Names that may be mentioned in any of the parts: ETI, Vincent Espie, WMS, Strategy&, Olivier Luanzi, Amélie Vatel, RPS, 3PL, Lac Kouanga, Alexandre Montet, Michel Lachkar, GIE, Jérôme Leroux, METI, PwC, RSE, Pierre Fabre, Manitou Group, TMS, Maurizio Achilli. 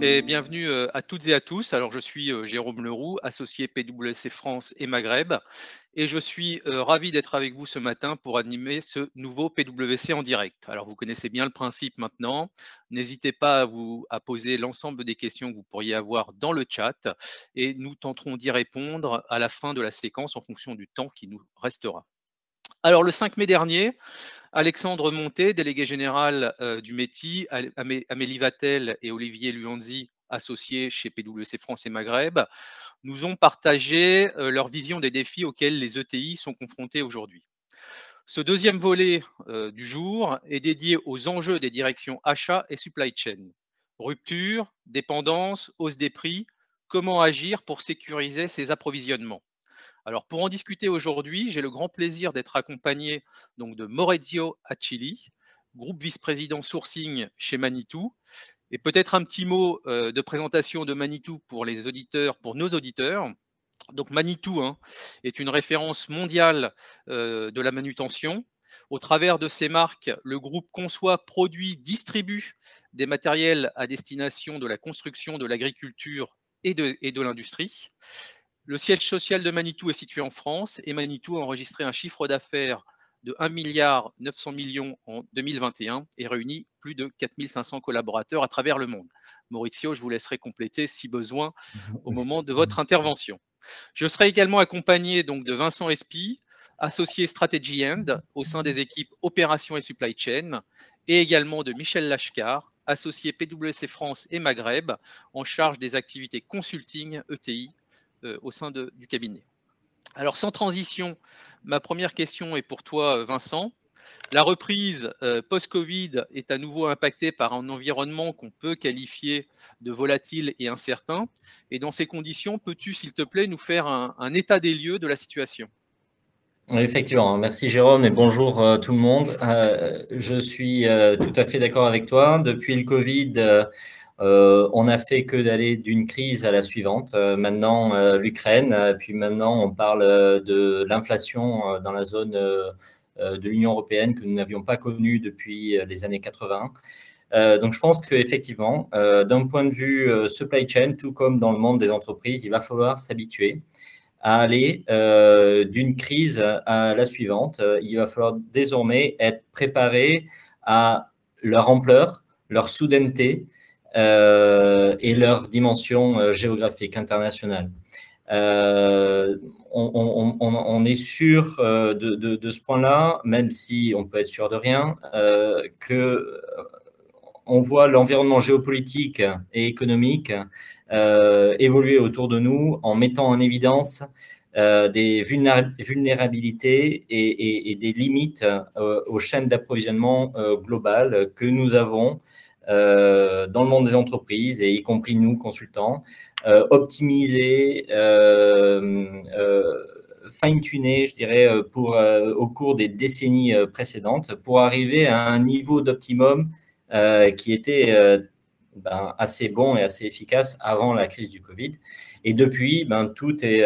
et bienvenue à toutes et à tous. Alors je suis Jérôme Leroux, associé PwC France et Maghreb, et je suis ravi d'être avec vous ce matin pour animer ce nouveau PwC en direct. Alors vous connaissez bien le principe maintenant, n'hésitez pas à poser l'ensemble des questions que vous pourriez avoir dans le chat, et nous tenterons d'y répondre à la fin de la séquence en fonction du temps qui nous restera. Alors, le 5 mai dernier, Alexandre Montet, délégué général du METI, Amélie Vatel et Olivier Luanzi, associés chez PwC France et Maghreb, nous ont partagé leur vision des défis auxquels les ETI sont confrontés aujourd'hui. Ce deuxième volet du jour est dédié aux enjeux des directions achats et supply chain. Rupture, dépendance, hausse des prix, comment agir pour sécuriser ces approvisionnements? Alors, pour en discuter aujourd'hui, j'ai le grand plaisir d'être accompagné donc de Maurizio Achilli, groupe vice-président sourcing chez Manitou. Et peut-être un petit mot de présentation de Manitou pour les auditeurs, pour nos auditeurs. Donc, Manitou est une référence mondiale de la manutention. Au travers de ces marques, le groupe conçoit, produit, distribue des matériels à destination de la construction, de l'agriculture et de l'industrie. Le siège social de Manitou est situé en France et Manitou a enregistré un chiffre d'affaires de 1,9 milliard en 2021 et réunit plus de 4500 collaborateurs à travers le monde. Maurizio, je vous laisserai compléter si besoin au moment de votre intervention. Je serai également accompagné donc de Vincent Espie, associé Strategy&, au sein des équipes Opération et Supply Chain, et également de Michel Lachkar, associé PwC France et Maghreb, en charge des activités consulting ETI au sein du cabinet. Alors, sans transition, ma première question est pour toi, Vincent. La reprise post-Covid est à nouveau impactée par un environnement qu'on peut qualifier de volatile et incertain. Et dans ces conditions, peux-tu, s'il te plaît, nous faire un état des lieux de la situation? Oui, effectivement. Merci Jérôme et bonjour tout le monde. Je suis tout à fait d'accord avec toi. Depuis le Covid, on n'a fait que d'aller d'une crise à la suivante, maintenant l'Ukraine, puis maintenant on parle de l'inflation dans la zone de l'Union européenne que nous n'avions pas connue depuis les années 80. Donc je pense qu'effectivement, d'un point de vue supply chain, tout comme dans le monde des entreprises, il va falloir s'habituer à aller d'une crise à la suivante. Il va falloir désormais être préparé à leur ampleur, leur soudaineté, et leur dimension géographique internationale. On est sûr de ce point-là, même si on peut être sûr de rien, qu'on voit l'environnement géopolitique et économique évoluer autour de nous en mettant en évidence des vulnérabilités et des limites aux chaînes d'approvisionnement globales que nous avons dans le monde des entreprises, et y compris nous, consultants, optimiser, fine-tuner, je dirais, au cours des décennies précédentes, pour arriver à un niveau d'optimum qui était assez bon et assez efficace avant la crise du Covid. Et depuis, tout est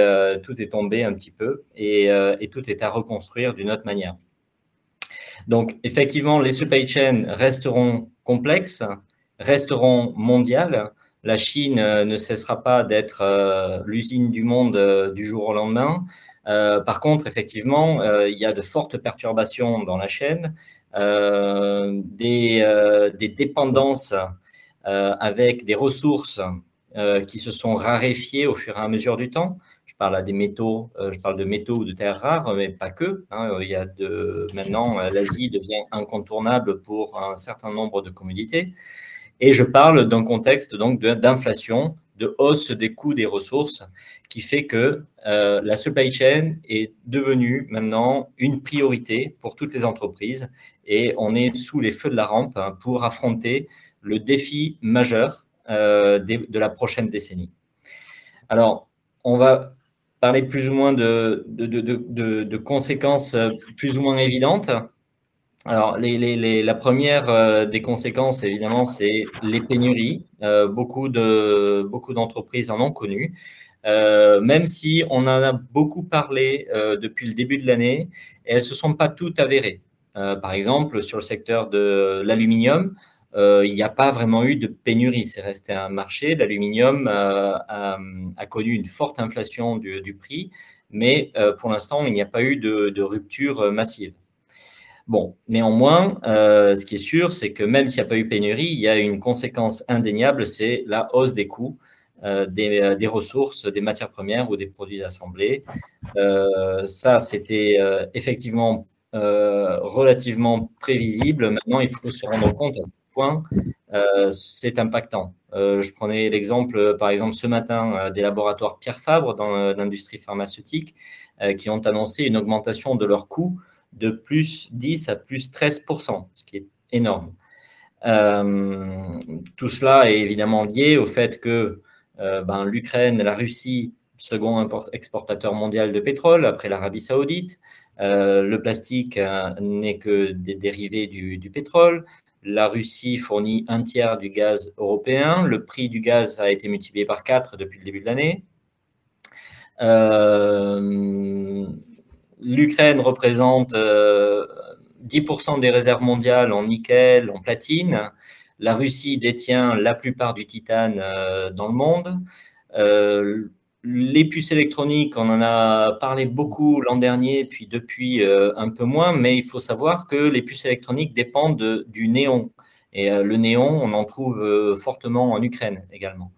tombé un petit peu et tout est à reconstruire d'une autre manière. Donc, effectivement, les supply chains resteront complexes, resteront mondiales. La Chine ne cessera pas d'être l'usine du monde du jour au lendemain. Par contre, effectivement, il y a de fortes perturbations dans la chaîne, des dépendances avec des ressources qui se sont raréfiées au fur et à mesure du temps. Je parle des métaux, je parle de métaux ou de terres rares, mais pas que. Il y a maintenant, l'Asie devient incontournable pour un certain nombre de commodités. Et je parle d'un contexte donc d'inflation, de hausse des coûts des ressources, qui fait que la supply chain est devenue maintenant une priorité pour toutes les entreprises. Et on est sous les feux de la rampe pour affronter le défi majeur de la prochaine décennie. Alors, on va parler plus ou moins de conséquences plus ou moins évidentes. Alors, la première des conséquences, évidemment, c'est les pénuries. Beaucoup d'entreprises en ont connu. Même si on en a beaucoup parlé depuis le début de l'année, elles ne se sont pas toutes avérées. Par exemple, sur le secteur de l'aluminium, il n'y a pas vraiment eu de pénurie. C'est resté un marché. L'aluminium a connu une forte inflation du prix, mais pour l'instant, il n'y a pas eu de rupture massive. Bon, néanmoins, ce qui est sûr, c'est que même s'il n'y a pas eu pénurie, il y a une conséquence indéniable, c'est la hausse des coûts des ressources, des matières premières ou des produits assemblés. Ça, c'était effectivement relativement prévisible. Maintenant, il faut se rendre compte à quel point c'est impactant. Je prenais l'exemple, par exemple, ce matin, des laboratoires Pierre Fabre dans l'industrie pharmaceutique qui ont annoncé une augmentation de leurs coûts de plus 10 à plus 13%, ce qui est énorme. Tout cela est évidemment lié au fait que l'Ukraine, la Russie, second exportateur mondial de pétrole après l'Arabie Saoudite, le plastique n'est que des dérivés du pétrole, la Russie fournit un tiers du gaz européen, le prix du gaz a été multiplié par 4 depuis le début de l'année. L'Ukraine représente 10% des réserves mondiales en nickel, en platine. La Russie détient la plupart du titane dans le monde. Les puces électroniques, on en a parlé beaucoup l'an dernier, puis depuis un peu moins, mais il faut savoir que les puces électroniques dépendent du néon. Et le néon, on en trouve fortement en Ukraine également.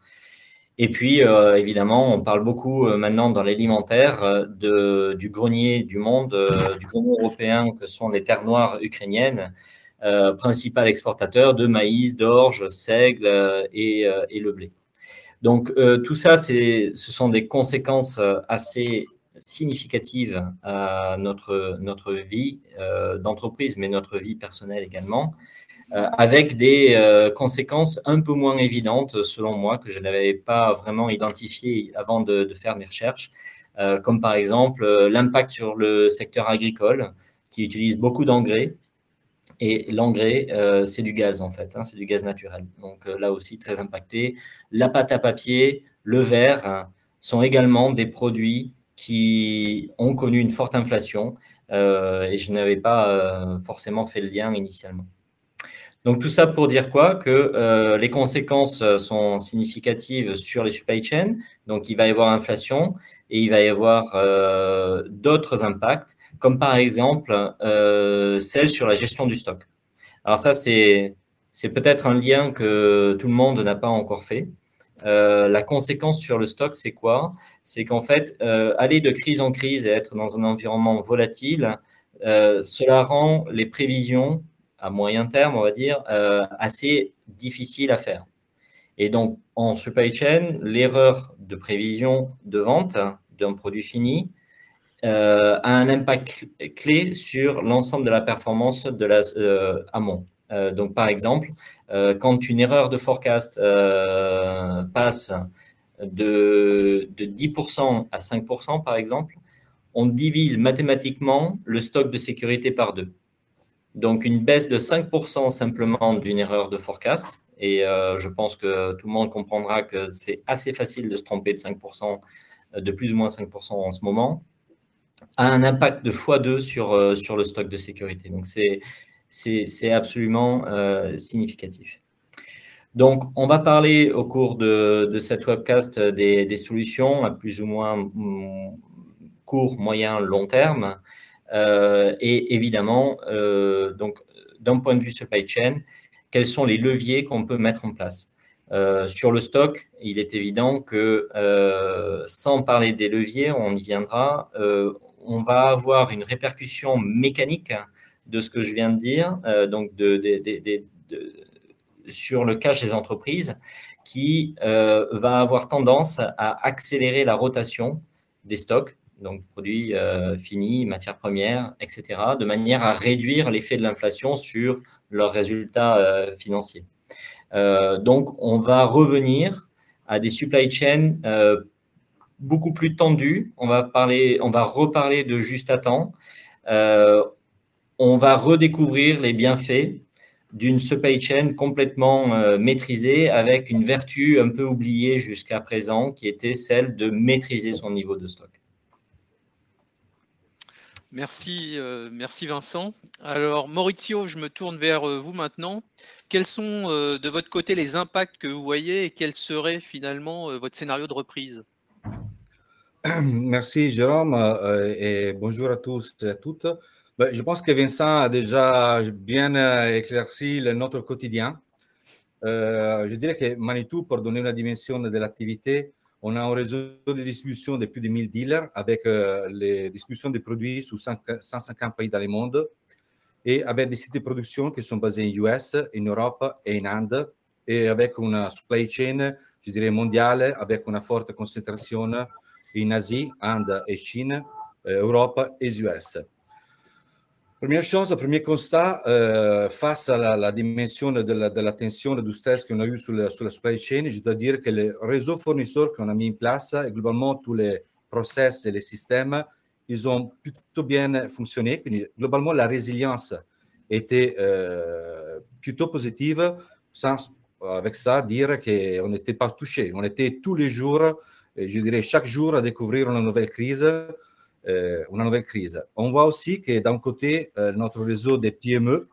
Et puis, évidemment, on parle beaucoup maintenant dans l'alimentaire du grenier du monde, du grenier européen que sont les terres noires ukrainiennes, principal exportateur de maïs, d'orge, seigle et le blé. Donc, tout ça, ce sont des conséquences assez significatives à notre vie d'entreprise, mais notre vie personnelle également, avec des conséquences un peu moins évidentes, selon moi, que je n'avais pas vraiment identifiées avant de faire mes recherches, comme par exemple l'impact sur le secteur agricole, qui utilise beaucoup d'engrais, et l'engrais, c'est du gaz en fait, hein, c'est du gaz naturel, donc là aussi très impacté. La pâte à papier, le verre sont également des produits qui ont connu une forte inflation, et je n'avais pas forcément fait le lien initialement. Donc, tout ça pour dire quoi? Que les conséquences sont significatives sur les supply chains. Donc, il va y avoir inflation et il va y avoir d'autres impacts, comme par exemple celle sur la gestion du stock. Alors ça, c'est peut-être un lien que tout le monde n'a pas encore fait. La conséquence sur le stock, c'est quoi? C'est qu'en fait, aller de crise en crise et être dans un environnement volatile, cela rend les prévisions à moyen terme, on va dire, assez difficile à faire. Et donc, en supply chain, l'erreur de prévision de vente d'un produit fini a un impact clé sur l'ensemble de la performance de la amont. Donc, par exemple, quand une erreur de forecast passe de 10% à 5%, par exemple, on divise mathématiquement le stock de sécurité par 2. Donc, une baisse de 5% simplement d'une erreur de forecast. Et je pense que tout le monde comprendra que c'est assez facile de se tromper de 5%, de plus ou moins 5% en ce moment, a un impact de x2 sur le stock de sécurité. Donc, c'est absolument significatif. Donc, on va parler au cours de cette webcast des solutions à plus ou moins court, moyen, long terme. Et évidemment, donc d'un point de vue supply chain, quels sont les leviers qu'on peut mettre en place? Sur le stock, il est évident que sans parler des leviers, on y viendra, on va avoir une répercussion mécanique de ce que je viens de dire, donc sur le cash des entreprises, qui va avoir tendance à accélérer la rotation des stocks, donc produits finis, matières premières, etc., de manière à réduire l'effet de l'inflation sur leurs résultats financiers. Donc, on va revenir à des supply chains beaucoup plus tendues. On va reparler de juste à temps. On va redécouvrir les bienfaits d'une supply chain complètement maîtrisée, avec une vertu un peu oubliée jusqu'à présent, qui était celle de maîtriser son niveau de stock. Merci Vincent. Alors Maurizio, je me tourne vers vous maintenant. Quels sont de votre côté les impacts que vous voyez et quel serait finalement votre scénario de reprise? Merci Jérôme et bonjour à tous et à toutes. Je pense que Vincent a déjà bien éclairci notre quotidien. Je dirais que Manitou, pour donner une dimension de l'activité, on a un réseau de distribution de plus de 1000 dealers avec les distributions de produits sous 150 pays dans le monde et avec des sites de production qui sont basés en US, en Europe et en Inde et avec une supply chain, je dirais, mondiale avec une forte concentration en Asie, Inde et Chine, Europe et US. Première chose, premier constat, face à la dimension de la tension et du stress qu'on a eu sur la supply chain, je dois dire que le réseau fournisseur qu'on a mis en place et globalement tous les process et les systèmes, ils ont plutôt bien fonctionné. Globalement, la résilience était plutôt positive, sans avec ça dire qu'on n'était pas touché. On était tous les jours, je dirais chaque jour, à découvrir une nouvelle crise. On voit aussi que d'un côté, notre réseau des PME,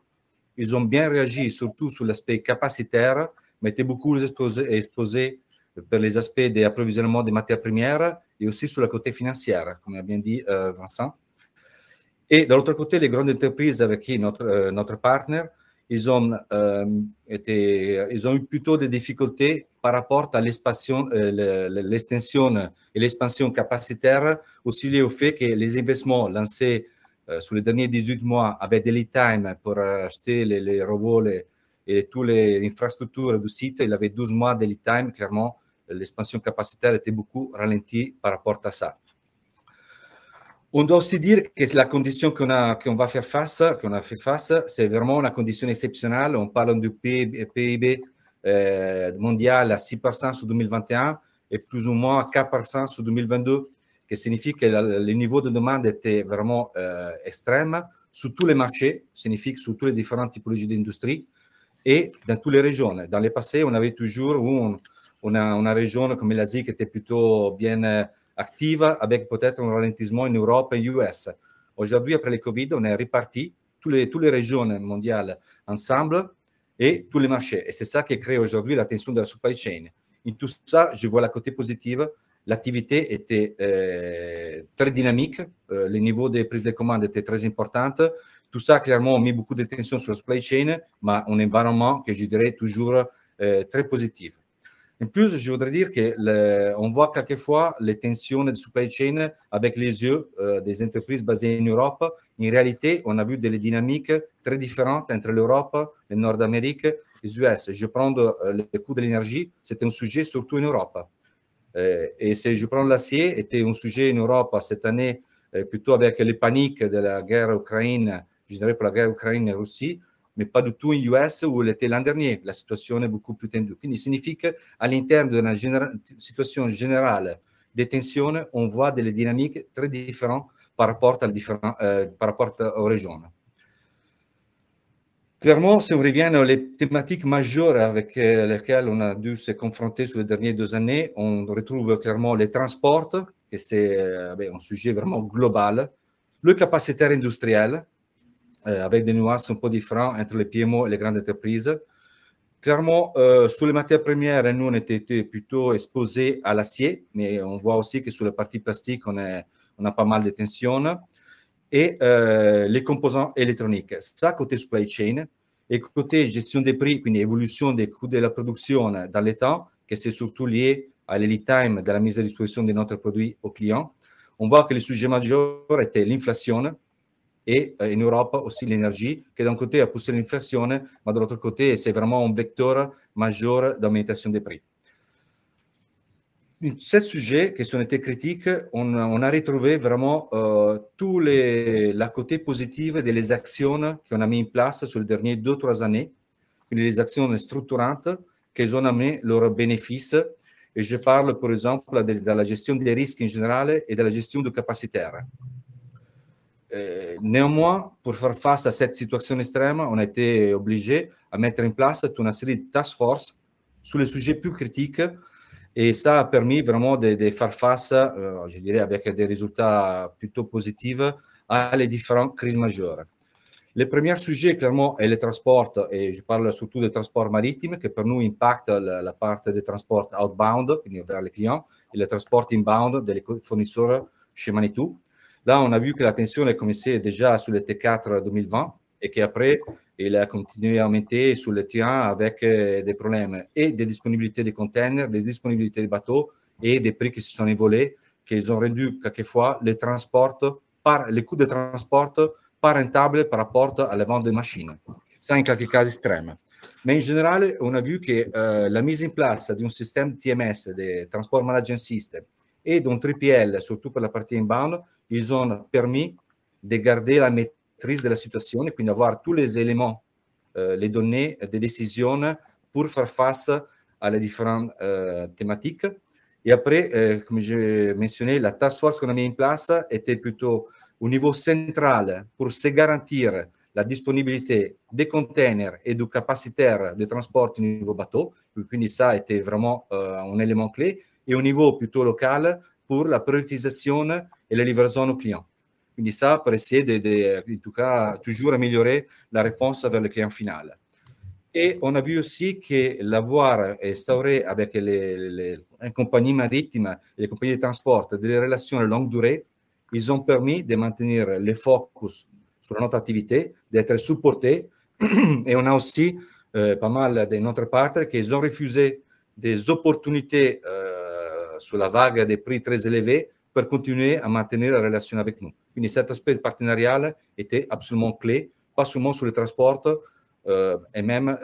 ils ont bien réagi, surtout sur l'aspect capacitaire, mais étaient beaucoup exposés par les aspects d'approvisionnement des matières premières et aussi sur le côté financier, comme a bien dit Vincent. Et de l'autre côté, les grandes entreprises avec qui notre partenaire, ils ont eu plutôt des difficultés par rapport à l'extension et l'expansion capacitaire, aussi liée au fait que les investissements lancés sur les derniers 18 mois avec des lead time pour acheter les robots et toutes les infrastructures du site, il avait 12 mois de lead time, clairement l'expansion capacitaire était beaucoup ralentie par rapport à ça. On doit aussi dire que la condition qu'on a fait face, c'est vraiment une condition exceptionnelle. On parle du PIB mondial à 6% sur 2021 et plus ou moins à 4% sur 2022, ce qui signifie que le niveau de demande était vraiment extrême sur tous les marchés, signifie que sur toutes les différentes typologies d'industrie et dans toutes les régions. Dans le passé, on avait toujours une région comme l'Asie qui était plutôt bien active avec peut-être un ralentissement en Europe et aux US. Aujourd'hui, après le Covid, on est reparti, toutes les régions mondiales ensemble et tous les marchés. Et c'est ça qui crée aujourd'hui la tension de la supply chain. En tout ça, je vois la côté positive. L'activité était très dynamique. Le niveau des prises de commandes était très important. Tout ça, clairement, a mis beaucoup de tension sur la supply chain, mais un environnement que je dirais toujours très positif. En plus, je voudrais dire qu'on voit quelquefois les tensions de supply chain avec les yeux des entreprises basées en Europe. En réalité, on a vu des dynamiques très différentes entre l'Europe, le Nord-Amérique et les US. Je prends le coût de l'énergie, c'est un sujet surtout en Europe. Et si je prends l'acier, c'était un sujet en Europe cette année, plutôt avec les paniques de la guerre Ukraine, je dirais pour la guerre Ukraine et Russie, mais pas du tout en US où elle était l'an dernier. La situation est beaucoup plus tendue. Il signifie qu'à l'intérieur de la situation générale des tensions, on voit des dynamiques très différentes par rapport aux régions. Clairement, si on revient aux thématiques majeures avec lesquelles on a dû se confronter sur les dernières 2 années, on retrouve clairement les transports, et c'est un sujet vraiment global, le capacitaire industriel, avec des nuances un peu différentes entre les PME et les grandes entreprises. Clairement, sur les matières premières, nous, on était plutôt exposés à l'acier, mais on voit aussi que sur la partie plastique, on a pas mal de tensions. Et les composants électroniques, ça côté supply chain, et côté gestion des prix, une évolution des coûts de la production dans le temps, que c'est surtout lié à l'lead time de la mise à disposition de notre produit aux clients. On voit que le sujet majeur était l'inflation, et en Europe aussi l'énergie, qui d'un côté a poussé l'inflation, mais de l'autre côté, c'est vraiment un vecteur majeur d'augmentation des prix. Ces sujets qui ont été critiques, on a retrouvé vraiment tous la côté positive des actions qu'on a mis en place sur les dernières 2 à 3 années, les actions structurantes qui ont amené leurs bénéfices. Et je parle, par exemple, de la gestion des risques en général et de la gestion du capacitaire. Néanmoins, pour faire face à cette situation extrême, on a été obligé à mettre en place toute une série de task force sur les sujets plus critiques et ça a permis vraiment de faire face, je dirais, avec des résultats plutôt positifs à les différentes crises majeures. Le premier sujet, clairement, est les transports, et je parle surtout des transports maritimes, qui pour nous impactent la partie des transports outbound, vers les clients, et les transports inbound des fournisseurs chez Manitou. Là, on a vu que la tension a commencé déjà sur le T4 2020 et qu'après, il a continué à augmenter sur le T1 avec des problèmes et des disponibilités de containers, des disponibilités de bateaux et des prix qui se sont évolués, qu'ils ont rendu quelquefois les transports, les coûts de transport pas rentables par rapport à la vente de machines. Ça, en quelques cas extrêmes. Mais en général, on a vu que la mise en place d'un système TMS, des Transport Management System, et d'un 3PL, surtout pour la partie inbound, ils ont permis de garder la maîtrise de la situation et puis d'avoir tous les éléments, les données de décision pour faire face à les différentes thématiques. Et après, comme j'ai mentionné, la task force qu'on a mise en place était plutôt au niveau central pour se garantir la disponibilité des containers et du capacitaire de transport au niveau bateau. Quindi ça était vraiment un élément clé. Et au niveau plutôt local pour la prioritisation et la livraison aux clients. Quindi ça pour essayer de, en tout cas, toujours améliorer la réponse vers le client final. Et on a vu aussi que l'avoir instauré avec les compagnies maritimes et les compagnies de transport des relations de longue durée, ils ont permis de maintenir le focus sur notre activité, d'être supportés. Et on a aussi pas mal de notre part qu'ils ont refusé des opportunités sur la vague des prix très élevés pour continuer à maintenir la relation avec nous. Quindi cet aspect partenarial était absolument clé, pas seulement sur le transport, et même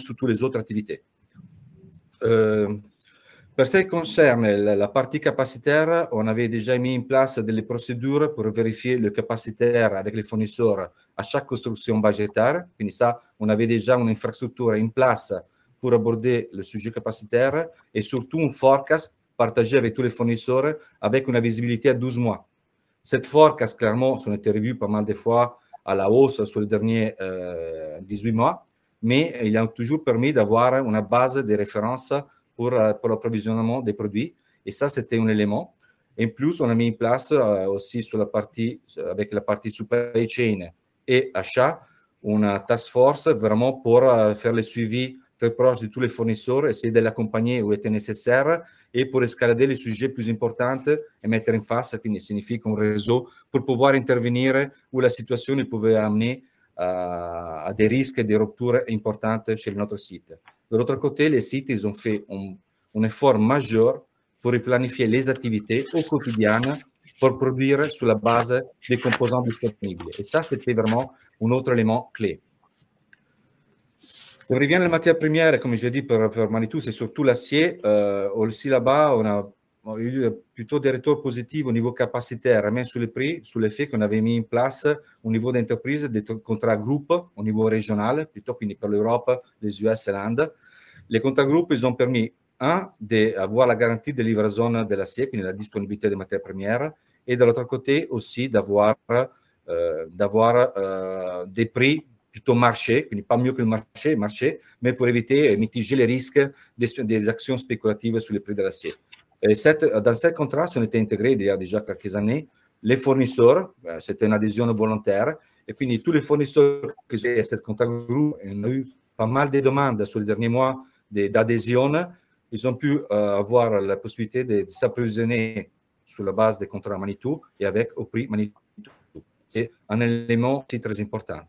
sur toutes les autres activités. Pour ce qui concerne la partie capacitaire, on avait déjà mis en place des procédures pour vérifier le capacitaire avec les fournisseurs à chaque construction budgétaire. Quindi ça, on avait déjà une infrastructure en place pour aborder le sujet capacitaire et surtout un forecast partagé avec tous les fournisseurs avec une visibilité à 12 mois. Cette forecast, clairement, on a été revu pas mal de fois à la hausse sur les derniers 18 mois, mais il a toujours permis d'avoir une base de référence pour l'approvisionnement des produits. Et ça, c'était un élément. En plus, on a mis en place aussi sur la partie, avec la partie supply chain et achat, une task force vraiment pour faire le suivi très proche de tous les fournisseurs, essayer de l'accompagner où était nécessaire et pour escalader les sujets plus importants et mettre en face, quindi signifie un réseau pour pouvoir intervenir où la situation pouvait amener à des risques et des ruptures importantes chez notre site. De l'autre côté, les sites, ils ont fait un effort majeur pour planifier les activités au quotidien pour produire sur la base des composants disponibles. Et ça, c'était vraiment un autre élément clé. On revient à la matière première, comme je l'ai dit pour Manitou, c'est surtout l'acier. Aussi là-bas, on a eu plutôt des retours positifs au niveau capacitaire, même sur les prix, sur le fait qu'on avait mis en place au niveau d'entreprise des contrats groupes au niveau régional, plutôt que pour l'Europe, les US et l'Inde. Les contrats groupes, ils ont permis, un, d'avoir la garantie de livraison de l'acier, quindi la disponibilité des matières premières, et de l'autre côté aussi d'avoir des prix plutôt marché, quindi pas mieux que le marché, mais pour éviter et mitiger les risques des actions spéculatives sur les prix de l'acier. Dans ce contrat, on était intégrés il y a déjà quelques années, les fournisseurs, c'était une adhésion volontaire, et quindi tous les fournisseurs qui sont à ce contrat groupe, on a eu pas mal de demandes sur les derniers mois d'adhésion, ils ont pu avoir la possibilité de s'approvisionner sur la base des contrats Manitou et avec au prix Manitou. C'est un élément très important.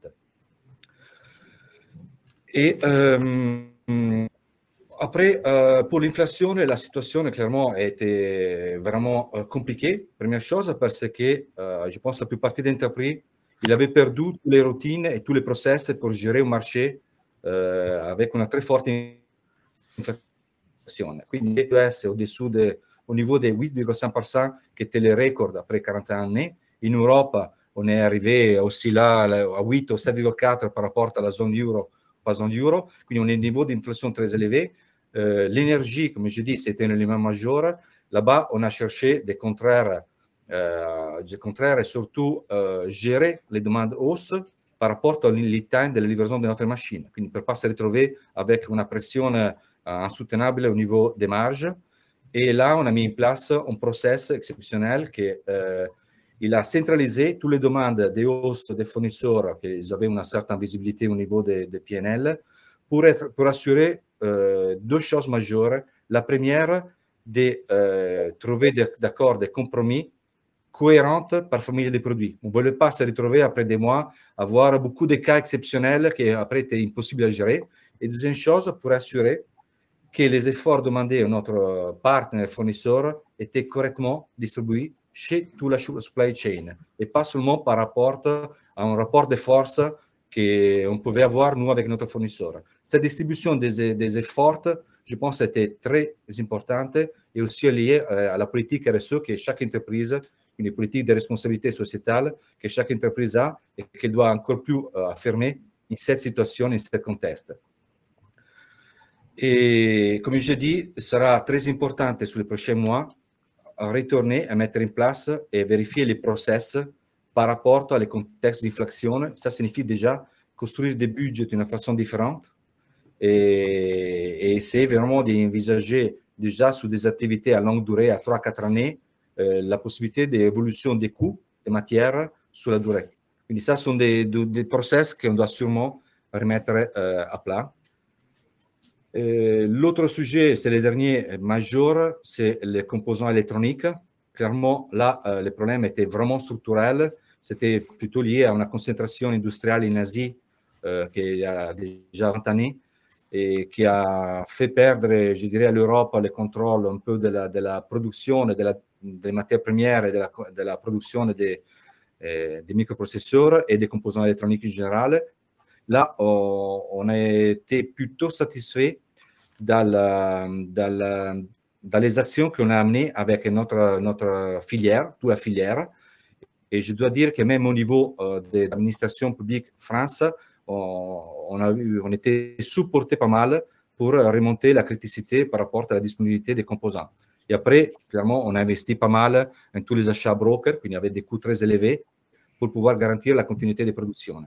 Et après, pour l'inflation, la situation clairement a été vraiment compliquée. Première chose, parce que je pense que la plupart des entreprises, ils avaient perdu toutes les routines et tous les process pour gérer un marché avec une très forte inflation. Quindi, c'est au-dessous au niveau des 8,5% qui était le record après 40 années. En Europe, on est arrivé aussi là à 8 ou 7,4 par rapport à la zone euro. Pas en euro, quindi on a un niveau d'inflation très élevé. L'énergie, comme je dis, c'était un élément majeur. Là-bas, on a cherché des contraires et surtout gérer les demandes hausses par rapport au lead time de la livraison de notre machine, quindi pour ne pas se retrouver avec une pression insoutenable au niveau des marges. Et là, on a mis en place un process exceptionnel qui Il a centralisé toutes les demandes des hosts, des fournisseurs, qu'ils avaient une certaine visibilité au niveau des PNL, pour assurer deux choses majeures. La première, de trouver d'accord, des compromis cohérentes par famille de produits. On ne voulait pas se retrouver après des mois, avoir beaucoup de cas exceptionnels qui après étaient impossibles à gérer. Et deuxième chose, pour assurer que les efforts demandés à notre partenaire fournisseur étaient correctement distribués chez toute la supply chain et pas seulement par rapport à un rapport de force qu'on pouvait avoir, nous, avec notre fournisseur. Cette distribution des efforts, je pense, était très importante et aussi liée à la politique RSE que chaque entreprise, une politique de responsabilité sociétale que chaque entreprise a et qu'elle doit encore plus affirmer dans cette situation, dans ce contexte. Et comme je dis, sera très important sur les prochains mois à retourner, à mettre en place et vérifier les process par rapport à les contextes d'inflation. Ça signifie déjà construire des budgets d'une façon différente et essayer vraiment d'envisager déjà sur des activités à longue durée, à 3-4 années, la possibilité d'évolution des coûts des matières sur la durée. Donc ça sont des process qu'on doit sûrement remettre à plat. L'autre sujet, c'est le dernier majeur, c'est les composants électroniques. Clairement, là, le problème était vraiment structurel. C'était plutôt lié à une concentration industrielle en Asie qui a déjà 20 années et qui a fait perdre, je dirais, à l'Europe le contrôle un peu de la production des matières premières et de la production des microprocesseurs et des composants électroniques en général. Là, on a été plutôt satisfait dans les actions qu'on a amenées avec notre filière, toute la filière. Et je dois dire que même au niveau de l'administration publique France, on était supporté pas mal pour remonter la criticité par rapport à la disponibilité des composants. Et après, clairement, on a investi pas mal dans tous les achats brokers, qui avaient des coûts très élevés, pour pouvoir garantir la continuité de production.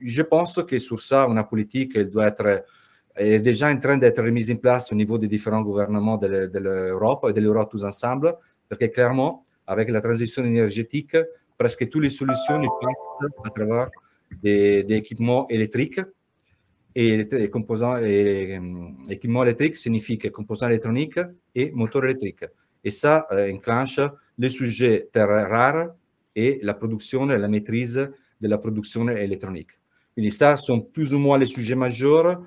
Je pense que sur ça, une politique est déjà en train d'être remise en place au niveau des différents gouvernements de l'Europe et de l'Europe tous ensemble, parce que clairement, avec la transition énergétique, presque toutes les solutions passent à travers des équipements électriques. Et les composants équipements électriques signifient composants électroniques et moteurs électriques. Et ça enclenche les sujets terres rares et la production et la maîtrise de la production électronique. Donc, ça sont plus ou moins les sujets majeurs.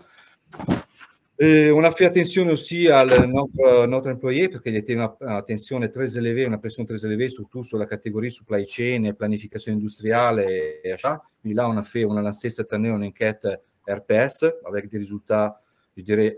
Et on a fait attention aussi à notre employé, parce qu'il était une tension très élevée, une pression très élevée, surtout sur la catégorie supply chain, planification industrielle et achat. Et là, on a lancé cette année une enquête RPS avec des résultats, je dirais,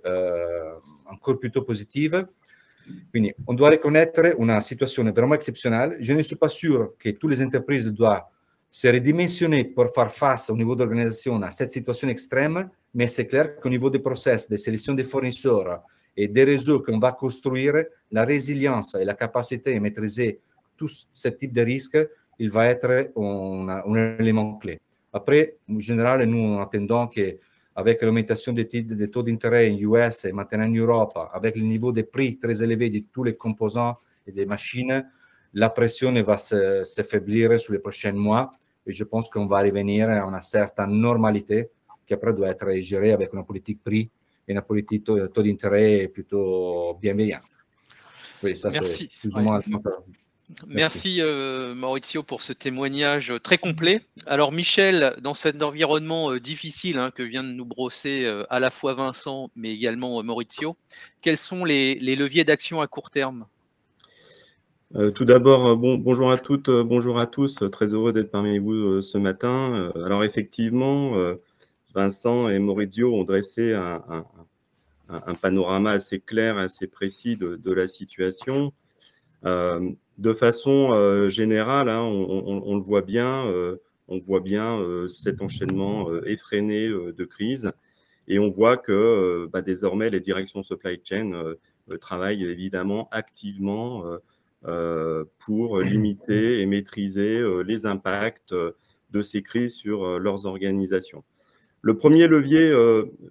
encore plutôt positifs. Donc, on doit reconnaître une situation vraiment exceptionnelle. Je ne suis pas sûr que toutes les entreprises doivent se redimensionner pour faire face au niveau de l'organisation à cette situation extrême, mais c'est clair qu'au niveau des process, des sélections des fournisseurs et des réseaux qu'on va construire, la résilience et la capacité à maîtriser tout ce type de risque, il va être un élément clé. Après, en général, nous attendons qu'avec l'augmentation des taux d'intérêt en US et maintenant en Europe, avec le niveau des prix très élevé de tous les composants et des machines, la pression va s'affaiblir sur les prochains mois et je pense qu'on va revenir à une certaine normalité qui après doit être gérée avec une politique prix et une politique taux d'intérêt plutôt bienveillante. Oui, ça, merci. Plus ou moins... Merci Maurizio pour ce témoignage très complet. Alors Michel, dans cet environnement difficile que vient de nous brosser à la fois Vincent mais également Maurizio, quels sont les leviers d'action à court terme ? Tout d'abord, bonjour à toutes, bonjour à tous. Très heureux d'être parmi vous ce matin. Alors effectivement, Vincent et Maurizio ont dressé un panorama assez clair, assez précis de la situation. De façon générale, on le voit bien, cet enchaînement effréné de crise et on voit que désormais les directions supply chain travaillent évidemment activement pour limiter et maîtriser les impacts de ces crises sur leurs organisations. Le premier levier,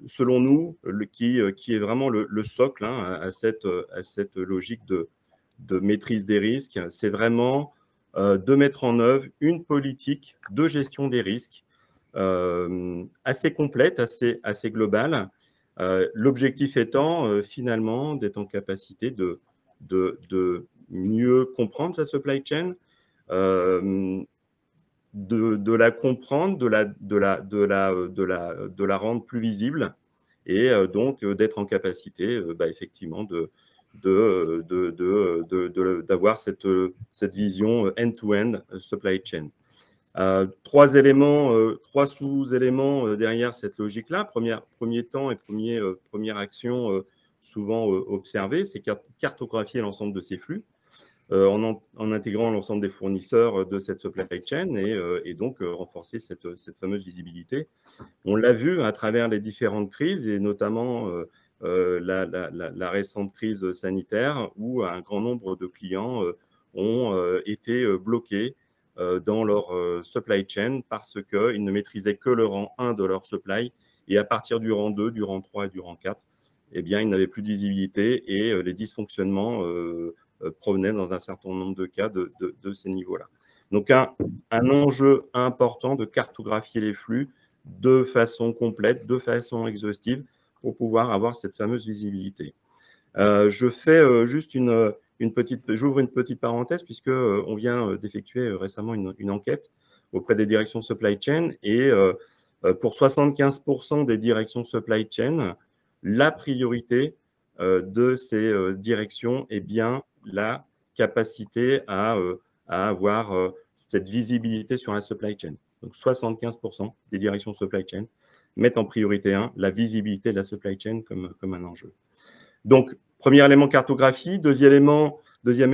selon nous, qui est vraiment le socle à cette logique de maîtrise des risques, c'est vraiment de mettre en œuvre une politique de gestion des risques assez complète, assez globale. L'objectif étant finalement d'être en capacité de mieux comprendre sa supply chain, de la comprendre, de la rendre plus visible et donc d'être en capacité effectivement d'avoir cette vision end-to-end supply chain. Trois sous-éléments derrière cette logique-là. Premier temps et première action souvent observée, c'est cartographier l'ensemble de ces flux en intégrant l'ensemble des fournisseurs de cette supply chain et donc renforcer cette fameuse visibilité. On l'a vu à travers les différentes crises et notamment la récente crise sanitaire où un grand nombre de clients ont été bloqués dans leur supply chain parce qu'ils ne maîtrisaient que le rang 1 de leur supply et à partir du rang 2, du rang 3 et du rang 4, eh bien, ils n'avaient plus de visibilité et les dysfonctionnements provenaient dans un certain nombre de cas de ces niveaux-là. Donc, un enjeu important de cartographier les flux de façon complète, de façon exhaustive pour pouvoir avoir cette fameuse visibilité. Je fais juste j'ouvre une petite parenthèse puisque on vient d'effectuer récemment une enquête auprès des directions supply chain et pour 75% des directions supply chain, la priorité de ces directions est bien la capacité à avoir cette visibilité sur la supply chain. Donc 75% des directions supply chain mettent en priorité 1 la visibilité de la supply chain comme un enjeu. Donc, premier élément, cartographie. Deuxième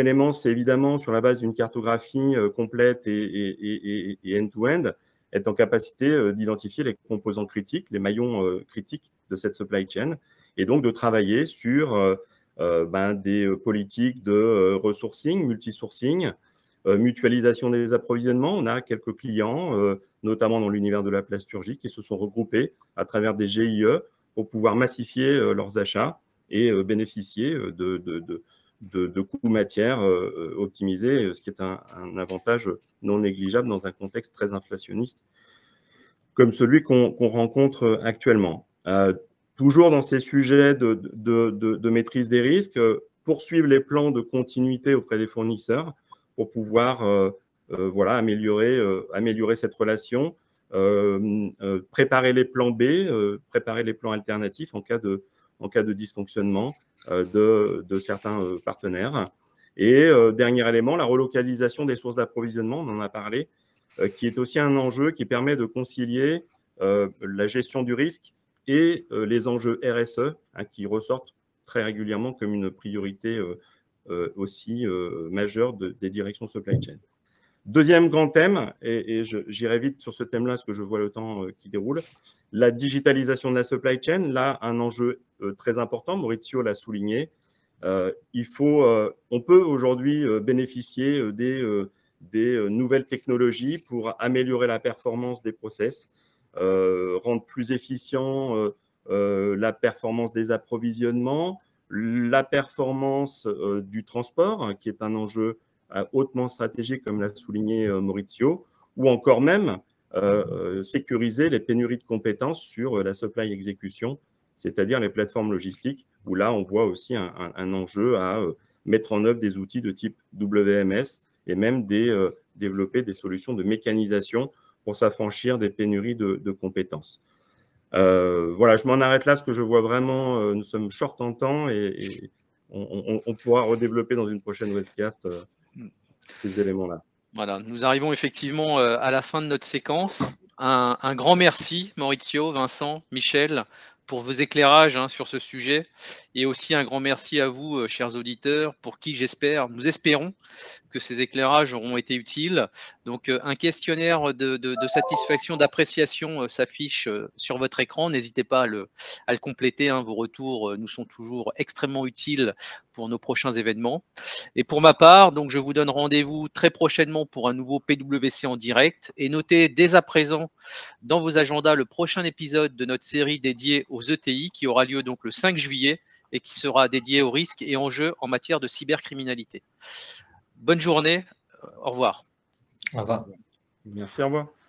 élément, c'est évidemment sur la base d'une cartographie complète et end-to-end, être en capacité d'identifier les composants critiques, les maillons critiques de cette supply chain, et donc de travailler sur des politiques de resourcing, multisourcing, mutualisation des approvisionnements. On a quelques clients, notamment dans l'univers de la plasturgie, qui se sont regroupés à travers des GIE pour pouvoir massifier leurs achats et bénéficier de coûts matières optimisés, ce qui est un avantage non négligeable dans un contexte très inflationniste comme celui qu'on rencontre actuellement. Toujours dans ces sujets de maîtrise des risques, poursuivre les plans de continuité auprès des fournisseurs pour pouvoir améliorer cette relation, préparer les plans B, préparer les plans alternatifs en cas de dysfonctionnement de certains partenaires. Et dernier élément, la relocalisation des sources d'approvisionnement, on en a parlé, qui est aussi un enjeu qui permet de concilier la gestion du risque et les enjeux RSE, qui ressortent très régulièrement comme une priorité aussi majeure des directions supply chain. Deuxième grand thème, et j'irai vite sur ce thème-là parce que je vois le temps qui déroule, la digitalisation de la supply chain, là, un enjeu très important, Maurizio l'a souligné. On peut aujourd'hui bénéficier des nouvelles technologies pour améliorer la performance des process, rendre plus efficient la performance des approvisionnements, la performance du transport, qui est un enjeu hautement stratégique, comme l'a souligné Maurizio, ou encore même sécuriser les pénuries de compétences sur la supply exécution, c'est-à-dire les plateformes logistiques, où là, on voit aussi un enjeu à mettre en œuvre des outils de type WMS et même développer des solutions de mécanisation pour s'affranchir des pénuries de compétences. Voilà, je m'en arrête là, parce que je vois vraiment, nous sommes short en temps et on pourra redévelopper dans une prochaine webcast ces éléments-là. Voilà, nous arrivons effectivement à la fin de notre séquence. Un grand merci, Maurizio, Vincent, Michel, pour vos éclairages sur ce sujet. Et aussi un grand merci à vous, chers auditeurs, pour qui nous espérons que ces éclairages auront été utiles. Donc, un questionnaire de satisfaction, d'appréciation s'affiche sur votre écran. N'hésitez pas à le compléter. Vos retours nous sont toujours extrêmement utiles pour nos prochains événements. Et pour ma part, donc, je vous donne rendez-vous très prochainement pour un nouveau PwC en direct. Et notez dès à présent dans vos agendas le prochain épisode de notre série dédiée aux ETI qui aura lieu donc le 5 juillet et qui sera dédié aux risques et enjeux en matière de cybercriminalité. Bonne journée, au revoir. Au revoir. Merci, au revoir.